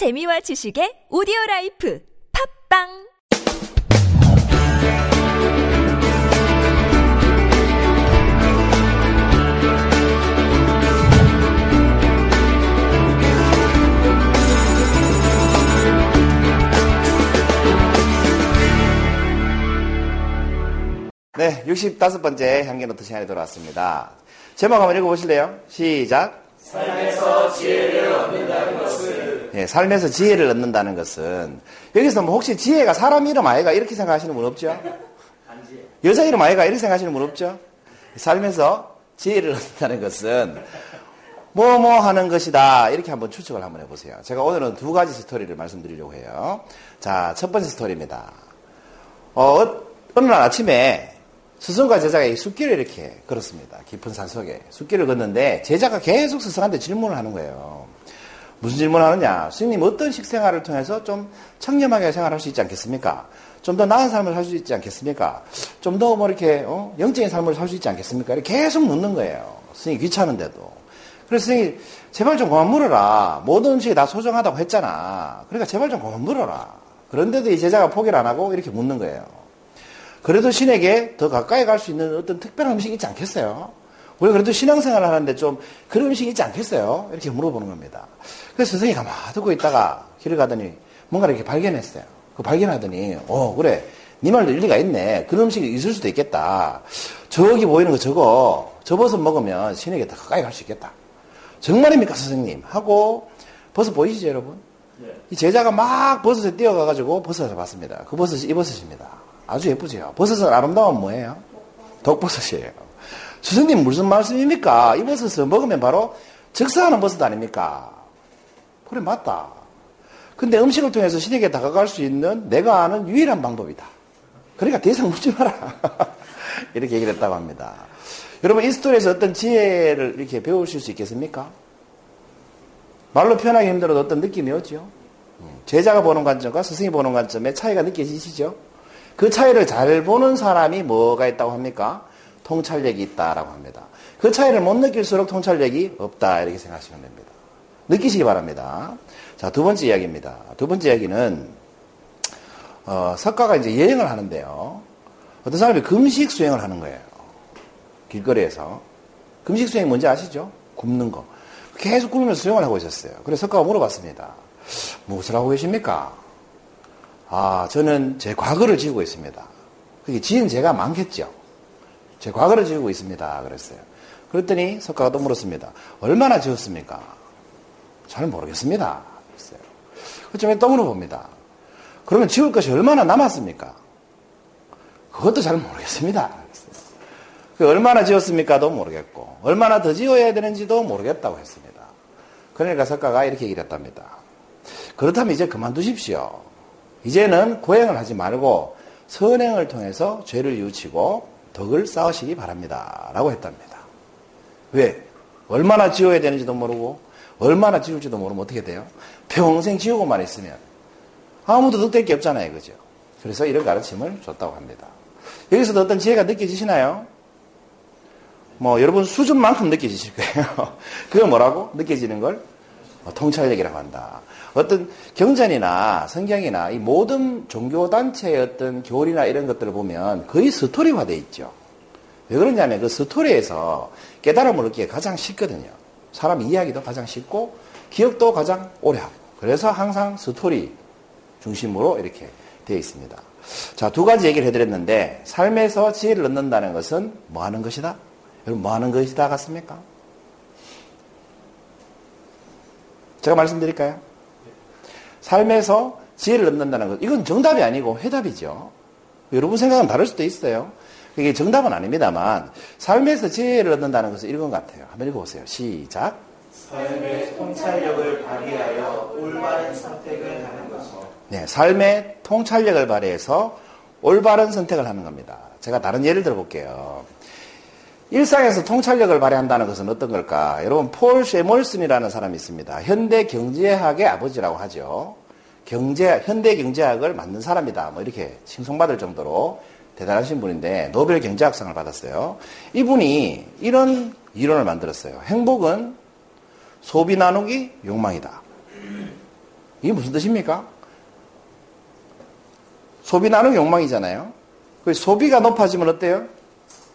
재미와 지식의 오디오라이프 팝빵 네, 65번째 향기노트 시간에 돌아왔습니다. 제목 한번 읽어보실래요? 시작! 삶에서 지혜를 얻는다는 것은 네, 삶에서 지혜를 얻는다는 것은 여기서 뭐 혹시 지혜가 사람 이름 아이가 이렇게 생각하시는 분 없죠? 여자 이름 아이가 이렇게 생각하시는 분 없죠? 삶에서 지혜를 얻는다는 것은 뭐뭐 하는 것이다 이렇게 한번 추측을 한번 해보세요. 제가 오늘은 두 가지 스토리를 말씀드리려고 해요. 자, 첫 번째 스토리입니다. 어느 날 아침에 스승과 제자가 이 숲길을 이렇게 걸었습니다. 깊은 산속에 숲길을 걷는데 제자가 계속 스승한테 질문을 하는 거예요. 무슨 질문을 하느냐? 스님, 어떤 식생활을 통해서 좀 청렴하게 생활할 수 있지 않겠습니까? 좀 더 나은 삶을 살 수 있지 않겠습니까? 좀 더 뭐 이렇게 영적인 삶을 살 수 있지 않겠습니까? 이렇게 계속 묻는 거예요. 스님이 귀찮은데도. 그래서 스님이 제발 좀 그만 물어라. 모든 음식이 다 소중하다고 했잖아. 그러니까 제발 좀 그만 물어라. 그런데도 이 제자가 포기를 안 하고 이렇게 묻는 거예요. 그래도 신에게 더 가까이 갈 수 있는 어떤 특별한 음식이 있지 않겠어요? 우리가 그래도 신앙생활을 하는데 좀 그런 음식이 있지 않겠어요? 이렇게 물어보는 겁니다. 그래서 선생님이 가만히 듣고 있다가 길을 가더니 뭔가를 이렇게 발견했어요. 그 발견하더니 그래, 네 말도 일리가 있네. 그런 음식이 있을 수도 있겠다. 저기 보이는 거 저거 접어서 먹으면 신에게 더 가까이 갈 수 있겠다. 정말입니까 선생님? 하고 버섯 보이시죠 여러분? 이 제자가 막 버섯에 뛰어가가지고 버섯을 봤습니다. 그 버섯이 이 버섯입니다. 아주 예쁘죠. 버섯은 아름다운 뭐예요? 독버섯이에요. 스승님 무슨 말씀입니까? 이 버섯을 먹으면 바로 즉사하는 버섯 아닙니까? 그래, 맞다. 근데 음식을 통해서 신에게 다가갈 수 있는 내가 아는 유일한 방법이다. 그러니까 더 이상 묻지 마라. 이렇게 얘기를 했다고 합니다. 여러분, 이 스토리에서 어떤 지혜를 이렇게 배우실 수 있겠습니까? 말로 표현하기 힘들어도 어떤 느낌이 오죠? 제자가 보는 관점과 스승이 보는 관점의 차이가 느껴지시죠? 그 차이를 잘 보는 사람이 뭐가 있다고 합니까? 통찰력이 있다라고 합니다. 그 차이를 못 느낄수록 통찰력이 없다 이렇게 생각하시면 됩니다. 느끼시기 바랍니다. 자, 두 번째 이야기입니다. 두 번째 이야기는 석가가 이제 여행을 하는데요. 어떤 사람이 금식 수행을 하는 거예요. 길거리에서. 금식 수행 뭔지 아시죠? 굶는 거. 계속 굶으면서 수행을 하고 있었어요. 그래서 석가가 물어봤습니다. 무엇을 하고 계십니까? 저는 제 과거를 지우고 있습니다. 그게 지은 죄가 많겠죠. 제 과거를 지우고 있습니다. 그랬어요. 그랬더니 석가가 또 물었습니다. 얼마나 지웠습니까? 잘 모르겠습니다. 그랬어요. 그쯤에 또 물어봅니다. 그러면 지울 것이 얼마나 남았습니까? 그것도 잘 모르겠습니다. 그랬어요. 그 얼마나 지웠습니까도 모르겠고 얼마나 더 지워야 되는지도 모르겠다고 했습니다. 그러니까 석가가 이렇게 얘기를 했답니다. 그렇다면 이제 그만두십시오. 이제는 고행을 하지 말고 선행을 통해서 죄를 유치고 덕을 쌓으시기 바랍니다. 라고 했답니다. 왜? 얼마나 지워야 되는지도 모르고 얼마나 지울지도 모르면 어떻게 돼요? 평생 지우고만 있으면 아무도 덕될 게 없잖아요. 그죠? 그래서 이런 가르침을 줬다고 합니다. 여기서도 어떤 지혜가 느껴지시나요? 여러분 수준만큼 느껴지실 거예요. 그게 뭐라고? 느껴지는 걸? 통찰력이라고 한다. 어떤 경전이나 성경이나 이 모든 종교단체의 어떤 교리나 이런 것들을 보면 거의 스토리화되어 있죠. 왜 그러냐면 그 스토리에서 깨달음을 얻기가 가장 쉽거든요. 사람 이해하기도 가장 쉽고 기억도 가장 오래 하고. 그래서 항상 스토리 중심으로 이렇게 되어 있습니다. 자, 두 가지 얘기를 해드렸는데 삶에서 지혜를 얻는다는 것은 뭐 하는 것이다? 여러분 뭐 하는 것이다 같습니까? 제가 말씀드릴까요? 삶에서 지혜를 얻는다는 것. 이건 정답이 아니고 해답이죠. 여러분 생각은 다를 수도 있어요. 이게 정답은 아닙니다만 삶에서 지혜를 얻는다는 것은 이런 것 같아요. 한번 읽어보세요. 시작. 삶의 통찰력을 발휘하여 올바른 선택을 하는 것이죠. 네, 삶의 통찰력을 발휘해서 올바른 선택을 하는 겁니다. 제가 다른 예를 들어볼게요. 일상에서 통찰력을 발휘한다는 것은 어떤 걸까? 여러분, 폴 쉐멀슨이라는 사람이 있습니다. 현대 경제학의 아버지라고 하죠. 현대 경제학을 만든 사람이다. 이렇게 칭송받을 정도로 대단하신 분인데 노벨 경제학상을 받았어요. 이분이 이런 이론을 만들었어요. 행복은 소비 나누기 욕망이다. 이게 무슨 뜻입니까? 소비 나눔 욕망이잖아요. 그래서 소비가 높아지면 어때요?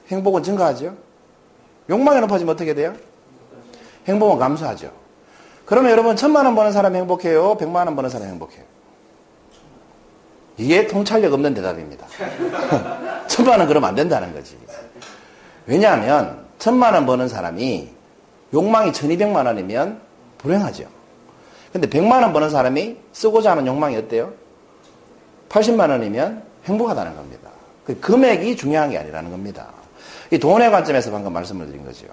행복은 증가하죠. 욕망이 높아지면 어떻게 돼요? 행복은 감소하죠. 그러면 여러분 1000만 원 버는 사람이 행복해요? 100만 원 버는 사람이 행복해요? 이게 통찰력 없는 대답입니다. 1000만 원 그러면 안 된다는 거지. 왜냐하면 1000만 원 버는 사람이 욕망이 1200만 원이면 불행하죠. 근데 100만 원 버는 사람이 쓰고자 하는 욕망이 어때요? 80만 원이면 행복하다는 겁니다. 그 금액이 중요한 게 아니라는 겁니다. 이 돈의 관점에서 방금 말씀을 드린 거죠.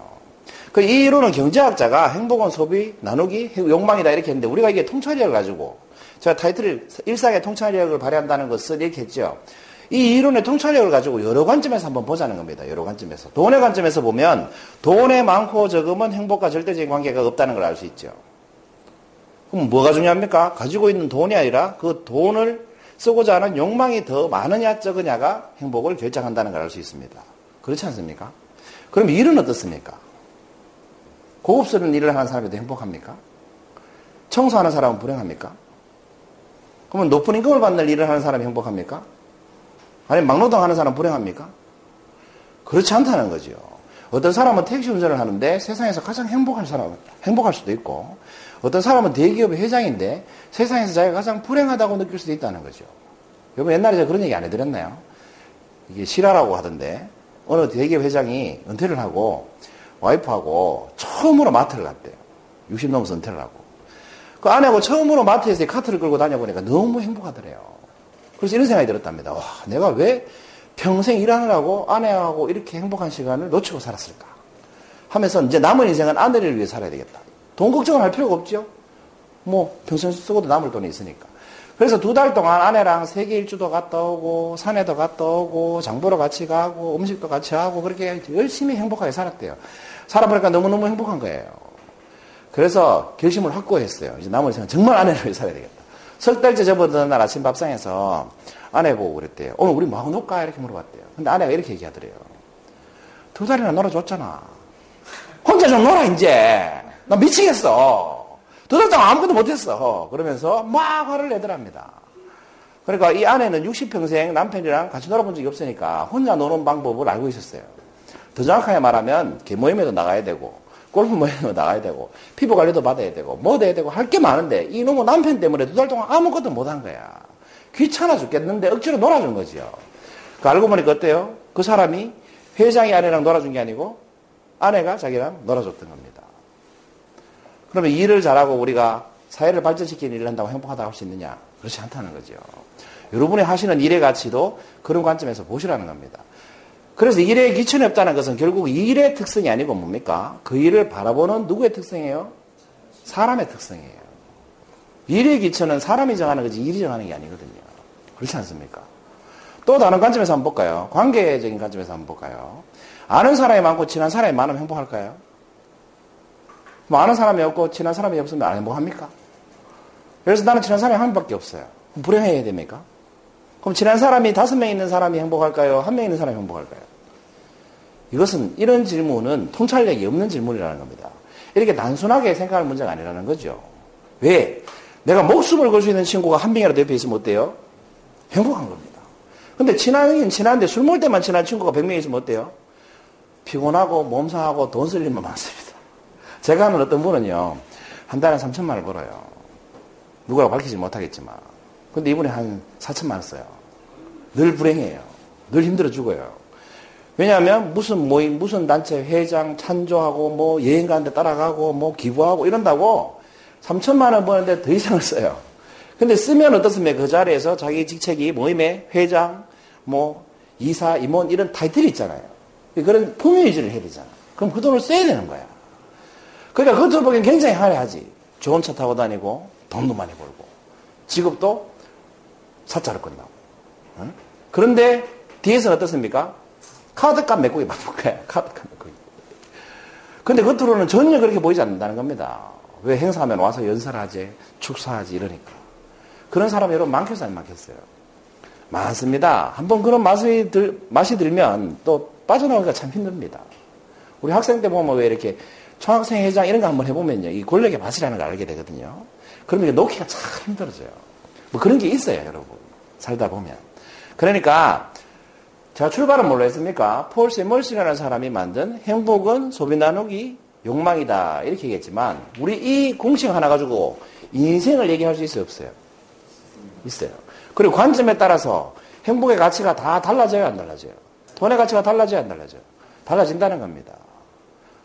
그 이 이론은 경제학자가 행복은 소비, 나누기, 욕망이다 이렇게 했는데 우리가 이게 통찰력을 가지고 제가 타이틀을 일상의 통찰력을 발휘한다는 것을 이렇게 했죠. 이 이론의 통찰력을 가지고 여러 관점에서 한번 보자는 겁니다. 여러 관점에서. 돈의 관점에서 보면 돈의 많고 적음은 행복과 절대적인 관계가 없다는 걸 알 수 있죠. 그럼 뭐가 중요합니까? 가지고 있는 돈이 아니라 그 돈을 쓰고자 하는 욕망이 더 많으냐 적으냐가 행복을 결정한다는 걸 알 수 있습니다. 그렇지 않습니까? 그럼 일은 어떻습니까? 고급스러운 일을 하는 사람이 더 행복합니까? 청소하는 사람은 불행합니까? 그러면 높은 임금을 받는 일을 하는 사람이 행복합니까? 아니면 막노동하는 사람은 불행합니까? 그렇지 않다는 거죠. 어떤 사람은 택시 운전을 하는데 세상에서 가장 행복한 사람은 행복할 수도 있고, 어떤 사람은 대기업의 회장인데 세상에서 자기가 가장 불행하다고 느낄 수도 있다는 거죠. 여러분 옛날에 제가 그런 얘기 안 해드렸나요? 이게 실화라고 하던데 어느 대기업 회장이 은퇴를 하고 와이프하고 처음으로 마트를 갔대요. 60 넘어서 은퇴를 하고. 그 아내하고 처음으로 마트에서 카트를 끌고 다녀보니까 너무 행복하더래요. 그래서 이런 생각이 들었답니다. 와, 내가 왜 평생 일하느라고 아내하고 이렇게 행복한 시간을 놓치고 살았을까? 하면서 이제 남은 인생은 아내를 위해 살아야 되겠다. 돈 걱정을 할 필요가 없죠. 뭐 평생 쓰고도 남을 돈이 있으니까. 그래서 2달 동안 아내랑 세계 일주도 갔다 오고 산에도 갔다 오고 장보러 같이 가고 음식도 같이 하고 그렇게 열심히 행복하게 살았대요. 살아보니까 너무너무 행복한 거예요. 그래서 결심을 확고했어요. 이제 남은 인생은 정말 아내를 위해 살아야 되겠다. 석 달째 접어드는 날 아침 밥상에서 아내 보고 그랬대요. 오늘 우리 뭐하고 놀까? 이렇게 물어봤대요. 근데 아내가 이렇게 얘기하더래요. 2달이나 놀아줬잖아. 혼자 좀 놀아 이제. 나 미치겠어. 2달 동안 아무것도 못했어. 그러면서 막 화를 내더랍니다. 그러니까 이 아내는 60평생 남편이랑 같이 놀아본 적이 없으니까 혼자 노는 방법을 알고 있었어요. 더 정확하게 말하면 개모임에도 나가야 되고 골프 모임에도 나가야 되고 피부 관리도 받아야 되고 뭐도 해야 되고 할 게 많은데 이놈의 남편 때문에 2달 동안 아무것도 못한 거야. 귀찮아 죽겠는데 억지로 놀아준 거지요. 알고 보니까 어때요? 그 사람이 회장이 아내랑 놀아준 게 아니고 아내가 자기랑 놀아줬던 겁니다. 그러면 일을 잘하고 우리가 사회를 발전시키는 일을 한다고 행복하다고 할 수 있느냐? 그렇지 않다는 거죠. 여러분이 하시는 일의 가치도 그런 관점에서 보시라는 겁니다. 그래서 일에 기천이 없다는 것은 결국 일의 특성이 아니고 뭡니까? 그 일을 바라보는 누구의 특성이에요? 사람의 특성이에요. 일의 기천은 사람이 정하는 거지 일이 정하는 게 아니거든요. 그렇지 않습니까? 또 다른 관점에서 한번 볼까요? 관계적인 관점에서 한번 볼까요? 아는 사람이 많고 친한 사람이 많으면 행복할까요? 뭐 아는 사람이 없고 친한 사람이 없으면 안 행복합니까? 그래서 나는 친한 사람이 한 명밖에 없어요. 그럼 불행해야 됩니까? 그럼 친한 사람이 5명 있는 사람이 행복할까요? 1명 있는 사람이 행복할까요? 이것은 이런 질문은 통찰력이 없는 질문이라는 겁니다. 이렇게 단순하게 생각할 문제가 아니라는 거죠. 왜? 내가 목숨을 걸 수 있는 친구가 1명이라도 옆에 있으면 어때요? 행복한 겁니다. 근데 친한 친한데 술 먹을 때만 친한 친구가 100명 있으면 어때요? 피곤하고 몸 상하고 돈 쓸 일만 많습니다. 제가 아는 어떤 분은요, 한 달에 3,000만 원을 벌어요. 누구라고 밝히지 못하겠지만. 근데 이분이 한 4,000만 원 써요. 늘 불행해요. 늘 힘들어 죽어요. 왜냐하면 무슨 모임, 무슨 단체 회장 찬조하고 뭐 여행 가는데 따라가고 뭐 기부하고 이런다고 3,000만 원 버는데 더 이상을 써요. 근데 쓰면 어떻습니까? 그 자리에서 자기 직책이 모임의 회장, 뭐 이사, 임원 이런 타이틀이 있잖아요. 그런 품위 유지를 해야 되잖아요. 그럼 그 돈을 써야 되는 거야. 그러니까 겉으로 보기엔 굉장히 화려하지. 좋은 차 타고 다니고 돈도 많이 벌고 직업도 사짜로 끝나고. 응? 그런데 뒤에서는 어떻습니까? 카드값 메꾸기 바쁜 거야. 카드값 메꾸기. 근데 겉으로는 전혀 그렇게 보이지 않는다는 겁니다. 왜 행사하면 와서 연설하지, 축사하지 이러니까. 그런 사람이 여러분 많겠어요, 안 많겠어요? 많습니다. 한번 그런 맛이 들면 또 빠져나오기가 참 힘듭니다. 우리 학생 때 보면 왜 이렇게 총학생회장 이런 거 한번 해보면요. 이 권력의 맛이라는 걸 알게 되거든요. 그러면 놓기가 참 힘들어져요. 뭐 그런 게 있어요, 여러분. 살다 보면. 그러니까 제가 출발은 뭘로 했습니까? 폴 세멀슨이라는 사람이 만든 행복은 소비 나누기 욕망이다 이렇게 얘기했지만 우리 이 공식 하나 가지고 인생을 얘기할 수 있어요? 없어요? 있어요. 그리고 관점에 따라서 행복의 가치가 다 달라져요? 안 달라져요? 돈의 가치가 달라져요? 안 달라져요? 달라진다는 겁니다.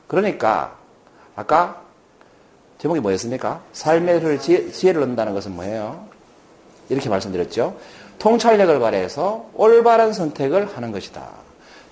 그러니까 아까 제목이 뭐였습니까? 삶의 지혜를 얻는다는 것은 뭐예요? 이렇게 말씀드렸죠. 통찰력을 발휘해서 올바른 선택을 하는 것이다.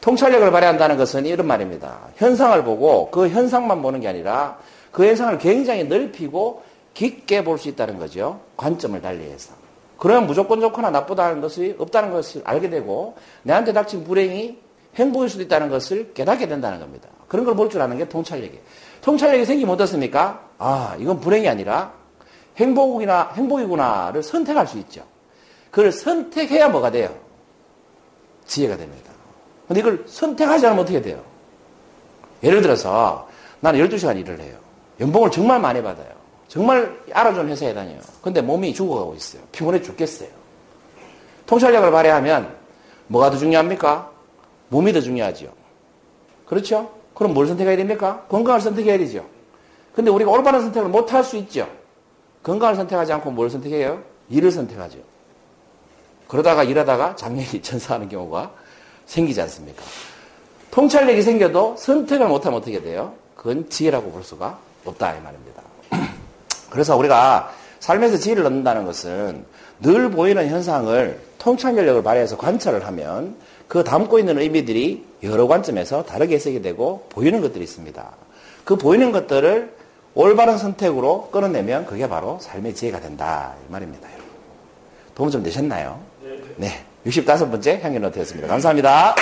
통찰력을 발휘한다는 것은 이런 말입니다. 현상을 보고 그 현상만 보는 게 아니라 그 현상을 굉장히 넓히고 깊게 볼 수 있다는 거죠. 관점을 달리해서. 그러면 무조건 좋거나 나쁘다는 것이 없다는 것을 알게 되고 내한테 닥친 불행이 행복일 수도 있다는 것을 깨닫게 된다는 겁니다. 그런 걸 볼 줄 아는 게 통찰력이에요. 통찰력이 생기면 어떻습니까? 아, 이건 불행이 아니라 행복이구나를 선택할 수 있죠. 그걸 선택해야 뭐가 돼요? 지혜가 됩니다. 근데 이걸 선택하지 않으면 어떻게 돼요? 예를 들어서 나는 12시간 일을 해요. 연봉을 정말 많이 받아요. 정말 알아주는 회사에 다녀요. 근데 몸이 죽어가고 있어요. 피곤해 죽겠어요. 통찰력을 발휘하면 뭐가 더 중요합니까? 몸이 더 중요하죠. 그렇죠? 그럼 뭘 선택해야 됩니까? 건강을 선택해야 되죠. 근데 우리가 올바른 선택을 못할 수 있죠. 건강을 선택하지 않고 뭘 선택해요? 일을 선택하죠. 그러다가 일하다가 장년이 전사하는 경우가 생기지 않습니까? 통찰력이 생겨도 선택을 못하면 어떻게 돼요? 그건 지혜라고 볼 수가 없다 이 말입니다. 그래서 우리가 삶에서 지혜를 얻는다는 것은 늘 보이는 현상을 통찰력을 발휘해서 관찰을 하면 그 담고 있는 의미들이 여러 관점에서 다르게 해석이 되고 보이는 것들이 있습니다. 그 보이는 것들을 올바른 선택으로 끌어내면 그게 바로 삶의 지혜가 된다 이 말입니다. 도움 좀 되셨나요? 네. 65번째 향기노트였습니다. 감사합니다.